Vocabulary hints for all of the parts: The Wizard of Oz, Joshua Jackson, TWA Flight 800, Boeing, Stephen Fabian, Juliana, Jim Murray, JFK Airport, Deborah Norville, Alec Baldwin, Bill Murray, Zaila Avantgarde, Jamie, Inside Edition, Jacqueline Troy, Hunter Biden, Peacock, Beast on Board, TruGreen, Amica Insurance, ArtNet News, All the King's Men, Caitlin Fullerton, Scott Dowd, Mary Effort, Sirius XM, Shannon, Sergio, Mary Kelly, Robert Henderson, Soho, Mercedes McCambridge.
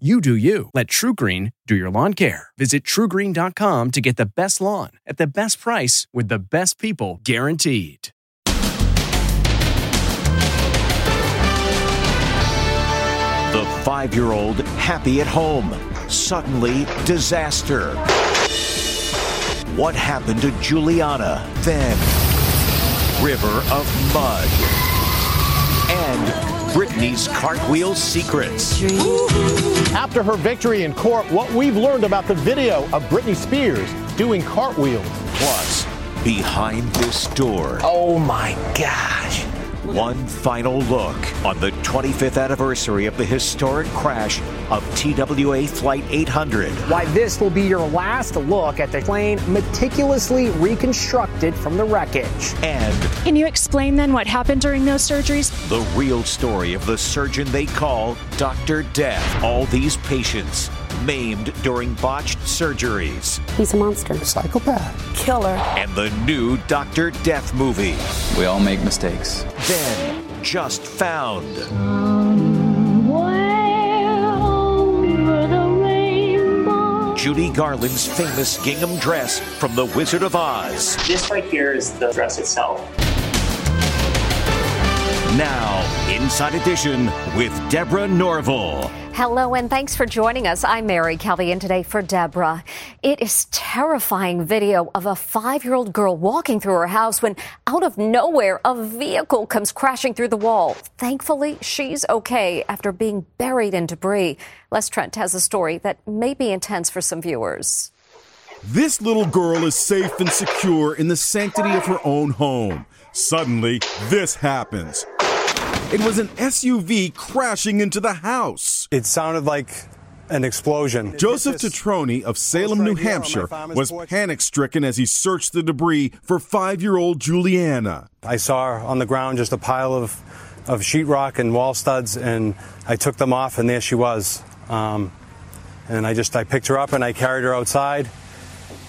You do you. Let TruGreen do your lawn care. Visit TruGreen.com to get the best lawn at the best price with the best people guaranteed. The 5-year-old happy at home. Suddenly, disaster. What happened to Juliana then? River of mud. And Britney's cartwheel secrets. After her victory in court, what we've learned about the video of Britney Spears doing cartwheels. Plus, behind this door. Oh my gosh. One final look on the 25th anniversary of the historic crash of TWA Flight 800. Why, this will be your last look at the plane meticulously reconstructed from the wreckage. And can you explain then what happened during those surgeries? The real story of the surgeon they call Dr. Death. All these patients maimed during botched surgeries. He's a monster. Psychopath. Killer. And the new Dr. Death movie. We all make mistakes. Then, just found. Somewhere over the rainbow. Judy Garland's famous gingham dress from The Wizard of Oz. This right here is the dress itself. Now, Inside Edition with Deborah Norville. Hello, and thanks for joining us. I'm Mary Kelly, and today for Deborah. It is terrifying video of a 5-year-old girl walking through her house when, out of nowhere, a vehicle comes crashing through the wall. Thankfully, she's okay after being buried in debris. Les Trent has a story that may be intense for some viewers. This little girl is safe and secure in the sanctity of her own home. Suddenly, this happens. It was an SUV crashing into the house. It sounded like an explosion. Joseph Titroni of Salem, New Hampshire, was panic-stricken as he searched the debris for 5-year-old Juliana. I saw on the ground just a pile of sheetrock and wall studs, and I took them off, and there she was. And I picked her up, and I carried her outside,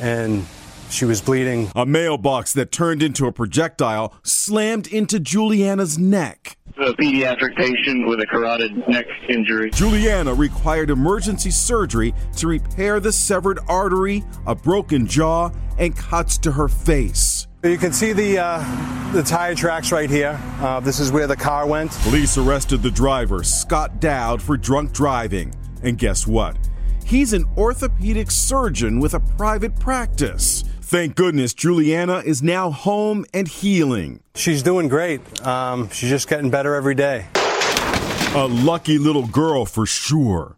and she was bleeding. A mailbox that turned into a projectile slammed into Juliana's neck. A pediatric patient with a carotid neck injury. Juliana required emergency surgery to repair the severed artery, a broken jaw, and cuts to her face. You can see the tire tracks right here. This is where the car went. Police arrested the driver, Scott Dowd, for drunk driving. And guess what? He's an orthopedic surgeon with a private practice. Thank goodness Juliana is now home and healing. She's doing great. She's just getting better every day. A lucky little girl for sure.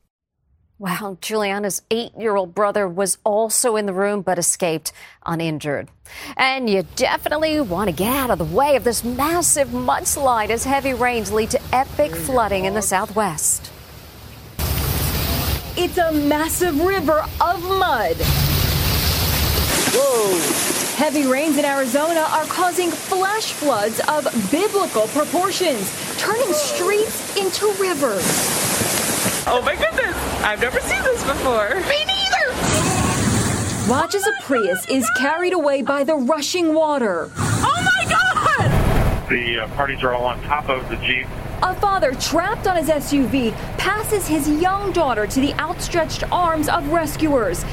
Wow, Juliana's 8-year-old brother was also in the room but escaped uninjured. And you definitely want to get out of the way of this massive mudslide as heavy rains lead to epic flooding in the Southwest. It's a massive river of mud. Whoa. Heavy rains in Arizona are causing flash floods of biblical proportions, turning streets into rivers. Oh my goodness, I've never seen this before. Me neither. Watch as a Prius is carried away by the rushing water. Oh my God! The parties are all on top of the Jeep. A father trapped on his SUV passes his young daughter to the outstretched arms of rescuers.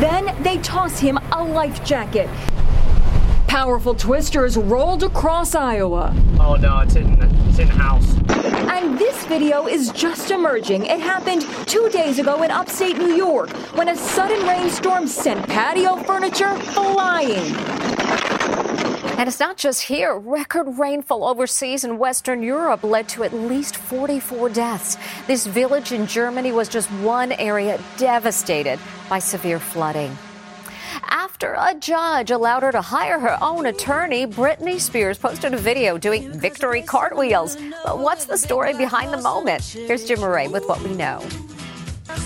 Then they toss him a life jacket. Powerful twisters rolled across Iowa. Oh no, it's in the house. And this video is just emerging. It happened 2 days ago in upstate New York when a sudden rainstorm sent patio furniture flying. And it's not just here. Record rainfall overseas in Western Europe led to at least 44 deaths. This village in Germany was just one area devastated by severe flooding. after a judge allowed her to hire her own attorney, Britney Spears posted a video doing victory cartwheels. But what's the story behind the moment? Here's Jim Murray with what we know.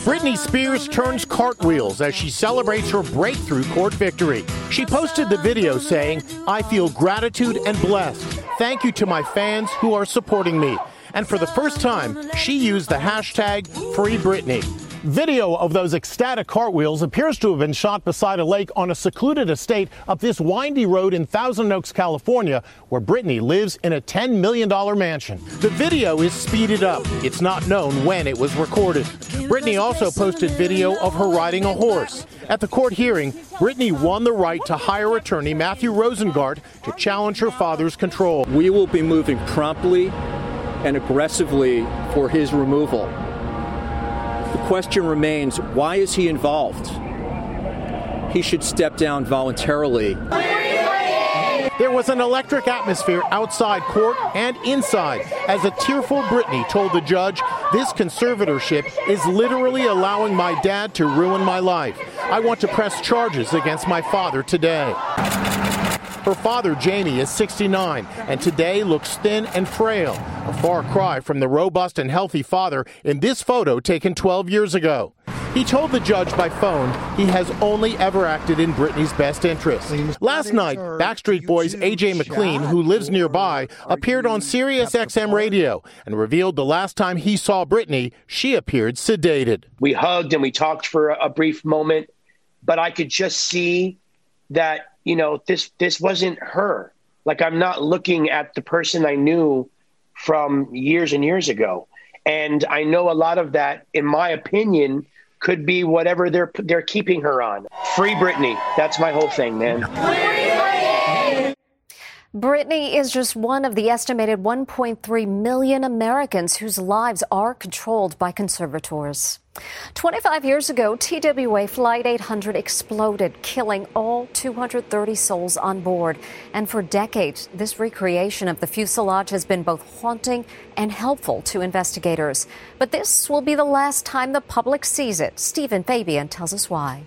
Britney Spears turns cartwheels as she celebrates her breakthrough court victory. She posted the video saying, "I feel gratitude and blessed. Thank you to my fans who are supporting me." And for the first time, she used the hashtag #FreeBritney. Video of those ecstatic cartwheels appears to have been shot beside a lake on a secluded estate up this windy road in Thousand Oaks, California, where Britney lives in a $10 million mansion. The video is speeded up. It's not known when it was recorded. Britney also posted video of her riding a horse. At the court hearing, Britney won the right to hire attorney Matthew Rosengart to challenge her father's control. We will be moving promptly and aggressively for his removal. The question remains, why is he involved? He should step down voluntarily. There was an electric atmosphere outside court and inside as a tearful Britney told the judge, "This conservatorship is literally allowing my dad to ruin my life. I want to press charges against my father today." Her father, Jamie, is 69 and today looks thin and frail, a far cry from the robust and healthy father in this photo taken 12 years ago. He told the judge by phone he has only ever acted in Britney's best interest. Last night, Backstreet Boys' AJ McLean, who lives nearby, appeared on Sirius XM radio and revealed the last time he saw Britney, she appeared sedated. We hugged and we talked for a brief moment, but I could just see that this wasn't her. Like, I'm not looking at the person I knew from years and years ago. And I know a lot of that, in my opinion, could be whatever they're keeping her on. Free Britney. That's my whole thing, man. Britney is just one of the estimated 1.3 million Americans whose lives are controlled by conservators. 25 years ago, TWA Flight 800 exploded, killing all 230 souls on board. And for decades, this recreation of the fuselage has been both haunting and helpful to investigators. But this will be the last time the public sees it. Stephen Fabian tells us why.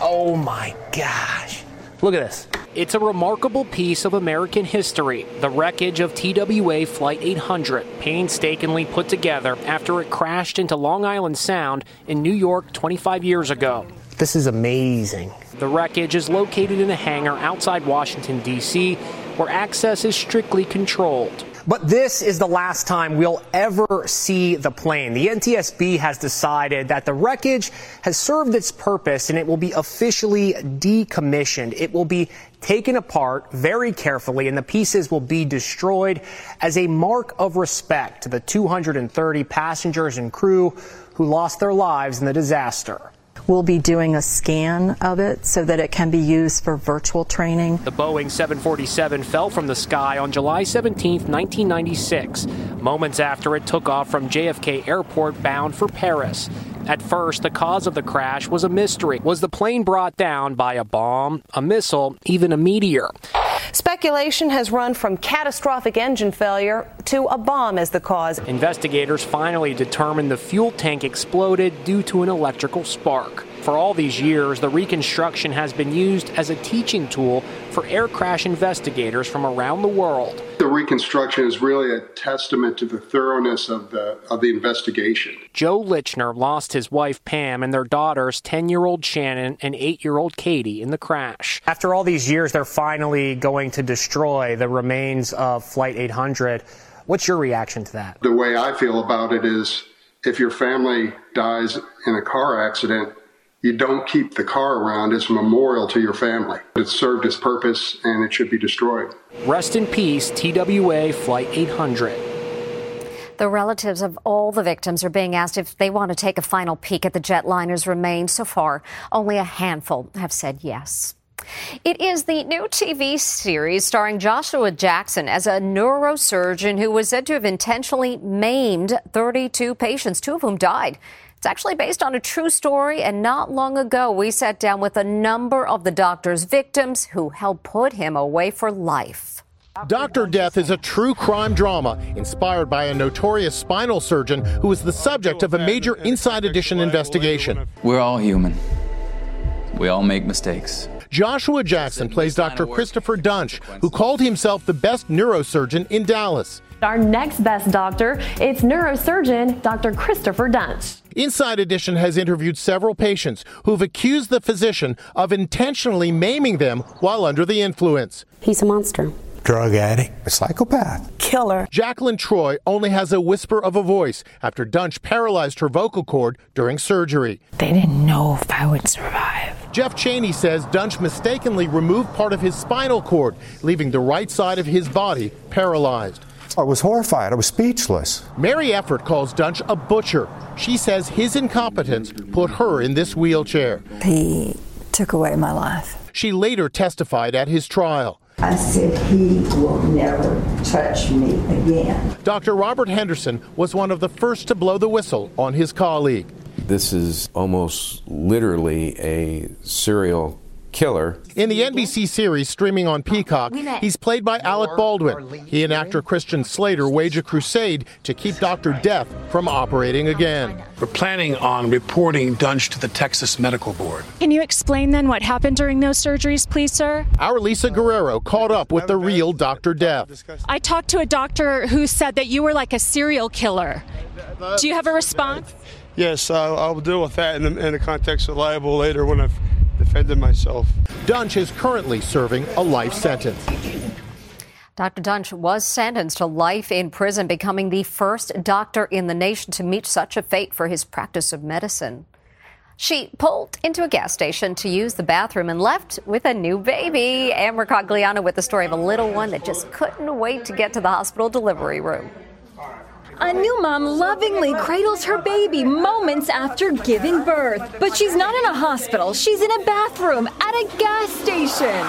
Oh, my gosh. Look at this. It's a remarkable piece of American history, the wreckage of TWA Flight 800, painstakingly put together after it crashed into Long Island Sound in New York 25 years ago. This is amazing. The wreckage is located in a hangar outside Washington, D.C., where access is strictly controlled. But this is the last time we'll ever see the plane. The NTSB has decided that the wreckage has served its purpose and it will be officially decommissioned. It will be taken apart very carefully and the pieces will be destroyed as a mark of respect to the 230 passengers and crew who lost their lives in the disaster. We'll be doing a scan of it so that it can be used for virtual training. The Boeing 747 fell from the sky on July 17, 1996, moments after it took off from JFK Airport bound for Paris. At first, the cause of the crash was a mystery. Was the plane brought down by a bomb, a missile, even a meteor? Speculation has run from catastrophic engine failure to a bomb as the cause. Investigators finally determined the fuel tank exploded due to an electrical spark. For all these years, the reconstruction has been used as a teaching tool for air crash investigators from around the world. The reconstruction is really a testament to the thoroughness of the investigation. Joe Lichner lost his wife, Pam, and their daughters, 10-year-old Shannon and 8-year-old Katie, in the crash. After all these years, they're finally going to destroy the remains of Flight 800. What's your reaction to that? The way I feel about it is if your family dies in a car accident, you don't keep the car around as a memorial to your family. It served its purpose and it should be destroyed. Rest in peace, TWA Flight 800. The relatives of all the victims are being asked if they want to take a final peek at the jetliner's remains. So far, only a handful have said yes. It is the new TV series starring Joshua Jackson as a neurosurgeon who was said to have intentionally maimed 32 patients, two of whom died. It's actually based on a true story, and not long ago, we sat down with a number of the doctor's victims who helped put him away for life. Dr. Death is a true crime drama inspired by a notorious spinal surgeon who is the subject of a major Inside Edition investigation. We're all human. We all make mistakes. Joshua Jackson plays Dr. Christopher Duntsch, who called himself the best neurosurgeon in Dallas. Our next best doctor, it's neurosurgeon Dr. Christopher Duntsch. Inside Edition has interviewed several patients who've accused the physician of intentionally maiming them while under the influence. He's a monster. Drug addict. A psychopath. Killer. Jacqueline Troy only has a whisper of a voice after Duntsch paralyzed her vocal cord during surgery. They didn't know if I would survive. Jeff Cheney says Duntsch mistakenly removed part of his spinal cord, leaving the right side of his body paralyzed. I was horrified. I was speechless. Mary Effort calls Duntsch a butcher. She says his incompetence put her in this wheelchair. He took away my life. She later testified at his trial. I said, he will never touch me again. Dr. Robert Henderson was one of the first to blow the whistle on his colleague. This is almost literally a serial killer. In the NBC series streaming on Peacock, he's played by Alec Baldwin. He and actor Christian Slater wage a crusade to keep Dr. Death from operating again. We're planning on reporting Duntsch to the Texas Medical Board. Can you explain then what happened during those surgeries, please, sir? Our Lisa Guerrero caught up with the real Dr. Death. I talked to a doctor who said that you were like a serial killer. Do you have a response? Yes, I'll deal with that in the context of libel later when I've defended myself. Duntsch is currently serving a life sentence. Dr. Duntsch was sentenced to life in prison, becoming the first doctor in the nation to meet such a fate for his practice of medicine. She pulled into a gas station to use the bathroom and left with a new baby. Amber Cogliano with the story of a little one that just couldn't wait to get to the hospital delivery room. A new mom lovingly cradles her baby moments after giving birth. But she's not in a hospital. She's in a bathroom at a gas station.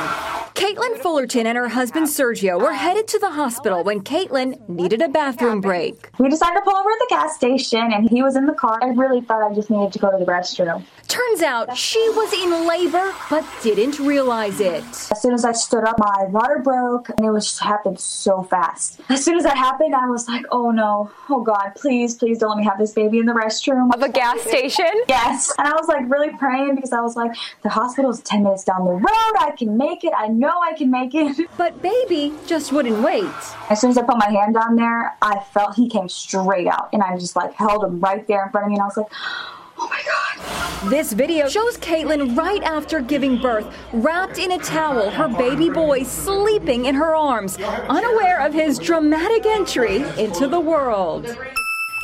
Caitlin Fullerton and her husband Sergio were headed to the hospital when Caitlin needed a bathroom break. We decided to pull over at the gas station, and he was in the car. I really thought I just needed to go to the restroom. Turns out she was in labor but didn't realize it. As soon as I stood up, my water broke, and it just happened so fast. As soon as that happened, I was like, oh no, oh God, please, please don't let me have this baby in the restroom. Of a gas station? Yes. And I was like really praying because I was like, the hospital's 10 minutes down the road. I can make it. I know I can make it. But baby just wouldn't wait. As soon as I put my hand on there, I felt he came straight out, and I just like held him right there in front of me, and I was like, oh my God. This video shows Caitlin right after giving birth, wrapped in a towel, her baby boy sleeping in her arms, unaware of his dramatic entry into the world.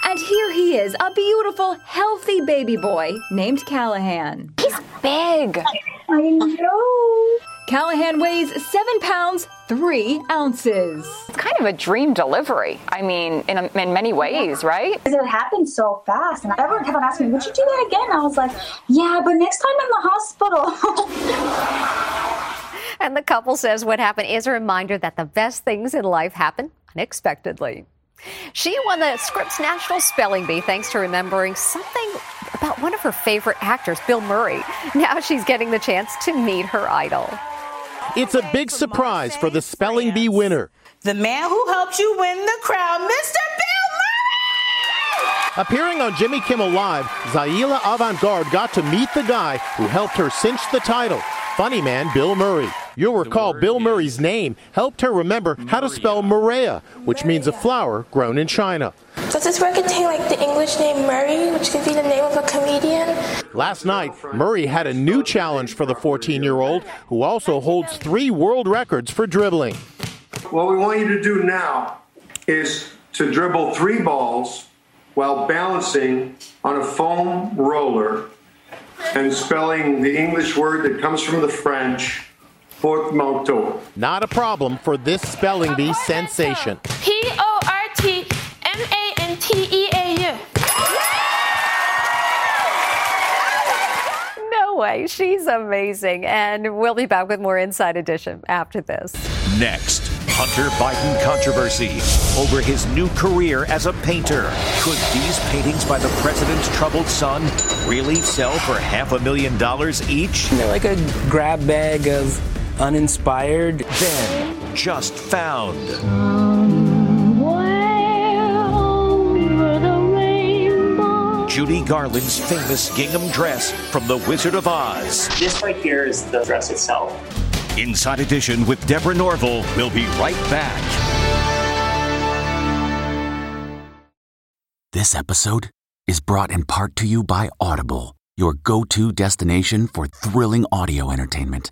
And here he is, a beautiful, healthy baby boy named Callahan. He's big. I know. Callahan weighs 7 pounds, 3 ounces. It's kind of a dream delivery. I mean, in many ways, right? It happened so fast, and everyone kept asking me, would you do that again? I was like, yeah, but next time in the hospital. And the couple says what happened is a reminder that the best things in life happen unexpectedly. She won the Scripps National Spelling Bee thanks to remembering something about one of her favorite actors, Bill Murray. Now she's getting the chance to meet her idol. It's a big surprise for the Spelling Bee winner. The man who helped you win the crown, Mr. Bill Murray! Appearing on Jimmy Kimmel Live, Zaila Avantgarde got to meet the guy who helped her cinch the title, funny man Bill Murray. You'll recall Bill Murray's name helped her remember how to spell Maria, which means a flower grown in China. Does this word contain like the English name Murray, which could be the name of a comedian? Last night, Murray had a new challenge for the 14-year-old, who also holds 3 world records for dribbling. What we want you to do now is to dribble 3 balls while balancing on a foam roller and spelling the English word that comes from the French. Not a problem for this spelling bee sensation. P-O-R-T-M-A-N-T-E-A-U. No way. She's amazing. And we'll be back with more Inside Edition after this. Next, Hunter Biden controversy over his new career as a painter. Could these paintings by the president's troubled son really sell for $500,000 each? They're like a grab bag of uninspired, then just found. Somewhere over the rainbow. Judy Garland's famous gingham dress from The Wizard of Oz. This right here is the dress itself. Inside Edition with Deborah Norville. We'll be right back. This episode is brought in part to you by Audible, your go-to destination for thrilling audio entertainment.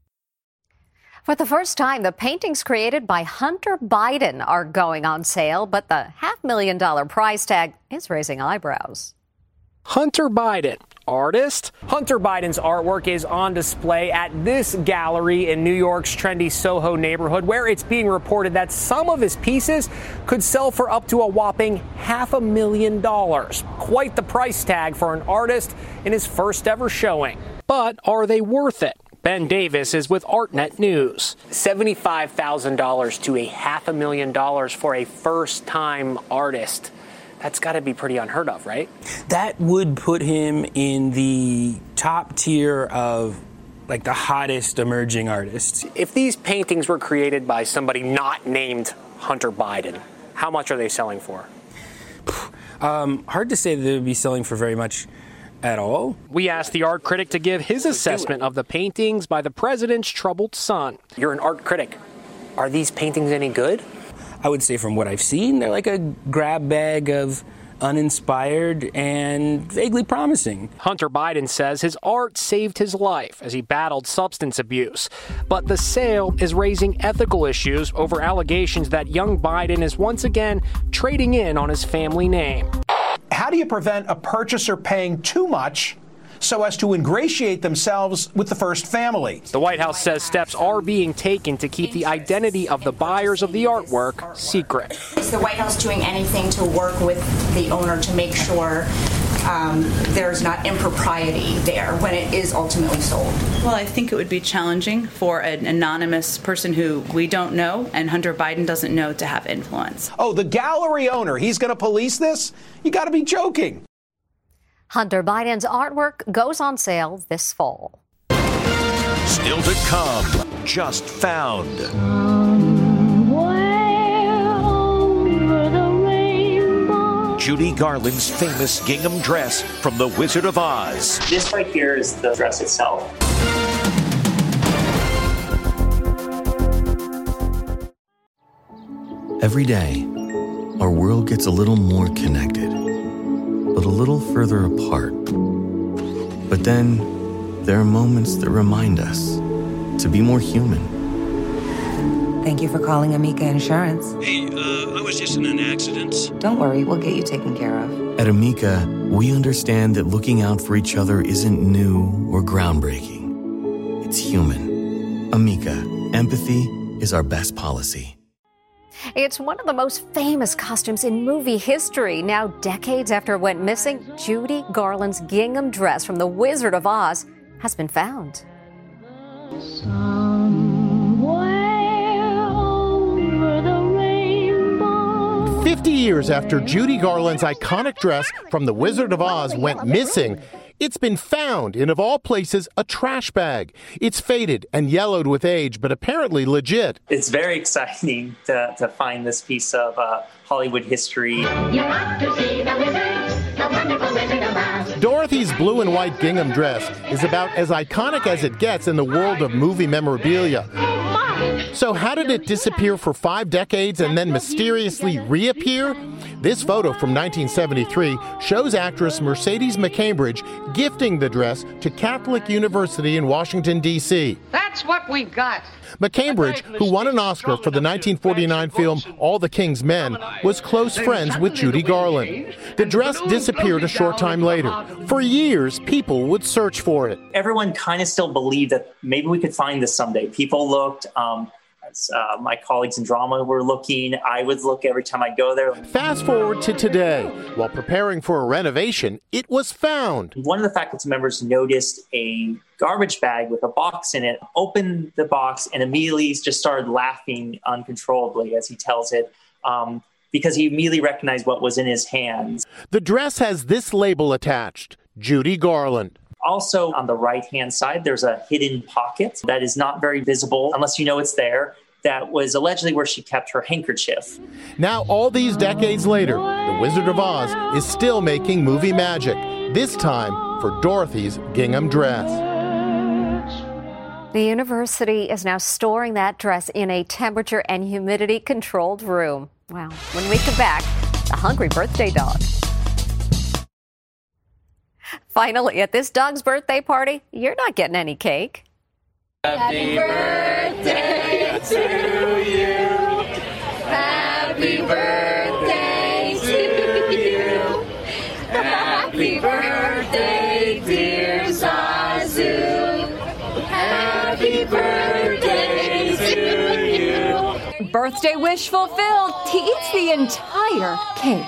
For the first time, the paintings created by Hunter Biden are going on sale, but the $500,000 price tag is raising eyebrows. Hunter Biden, artist? Hunter Biden's artwork is on display at this gallery in New York's trendy Soho neighborhood, where it's being reported that some of his pieces could sell for up to a whopping $500,000. Quite the price tag for an artist in his first ever showing. But are they worth it? Ben Davis is with ArtNet News. $75,000 to $500,000 for a first-time artist. That's got to be pretty unheard of, right? That would put him in the top tier of, like, the hottest emerging artists. If these paintings were created by somebody not named Hunter Biden, how much are they selling for? Hard to say that they would be selling for very much at all. We asked the art critic to give his assessment of the paintings by the president's troubled son. You're an art critic. Are these paintings any good? I would say from what I've seen, they're like a grab bag of uninspired and vaguely promising. Hunter Biden says his art saved his life as he battled substance abuse. But the sale is raising ethical issues over allegations that young Biden is once again trading in on his family name. How do you prevent a purchaser paying too much so as to ingratiate themselves with the first family? The White House says steps are being taken to keep the identity of the buyers of the artwork secret. Is the White House doing anything to work with the owner to make sure there's not impropriety there when it is ultimately sold? Well, I think it would be challenging for an anonymous person who we don't know and Hunter Biden doesn't know to have influence. Oh, the gallery owner, he's going to police this? You got to be joking. Hunter Biden's artwork goes on sale this fall. Still to come, just found. Over the rainbow. Judy Garland's famous gingham dress from The Wizard of Oz. This right here is the dress itself. Every day, our world gets a little more connected, but a little further apart. But then there are moments that remind us to be more human. Thank you for calling Amica Insurance. Hey, I was just in an accident. Don't worry, we'll get you taken care of. At Amica, we understand that looking out for each other isn't new or groundbreaking. It's human. Amica, empathy is our best policy. It's one of the most famous costumes in movie history. Now, decades after it went missing, Judy Garland's gingham dress from The Wizard of Oz has been found. Somewhere over the rainbow. 50 years after Judy Garland's iconic dress from The Wizard of Oz went missing, it's been found in, of all places, a trash bag. It's faded and yellowed with age, but apparently legit. It's very exciting to find this piece of Hollywood history. You want to see the wizard, the wonderful Wizard of Oz. Dorothy's blue and white gingham dress is about as iconic as it gets in the world of movie memorabilia. So how did it disappear for 5 decades and then mysteriously reappear? This photo from 1973 shows actress Mercedes McCambridge gifting the dress to Catholic University in Washington, D.C. That's what we got. McCambridge, who won an Oscar for the 1949 film All the King's Men, was close friends with Judy Garland. The dress disappeared a short time later. For years, people would search for it. Everyone kind of still believed that maybe we could find this someday. People looked. My colleagues in drama were looking. I would look every time I go there. Fast forward to today. While preparing for a renovation, it was found. One of the faculty members noticed a garbage bag with a box in it, opened the box, and immediately just started laughing uncontrollably, as he tells it, because he immediately recognized what was in his hands. The dress has this label attached, Judy Garland. Also, on the right-hand side, there's a hidden pocket that is not very visible, unless you know it's there, that was allegedly where she kept her handkerchief. Now, all these decades later, The Wizard of Oz is still making movie magic, this time for Dorothy's gingham dress. The university is now storing that dress in a temperature and humidity-controlled room. Wow. When we come back, a hungry birthday dog. Finally, at this dog's birthday party, you're not getting any cake. Happy birthday to you. Happy birthday to you. Happy birthday, dear Zazu. Happy birthday to you. Birthday wish fulfilled. He eats the entire cake.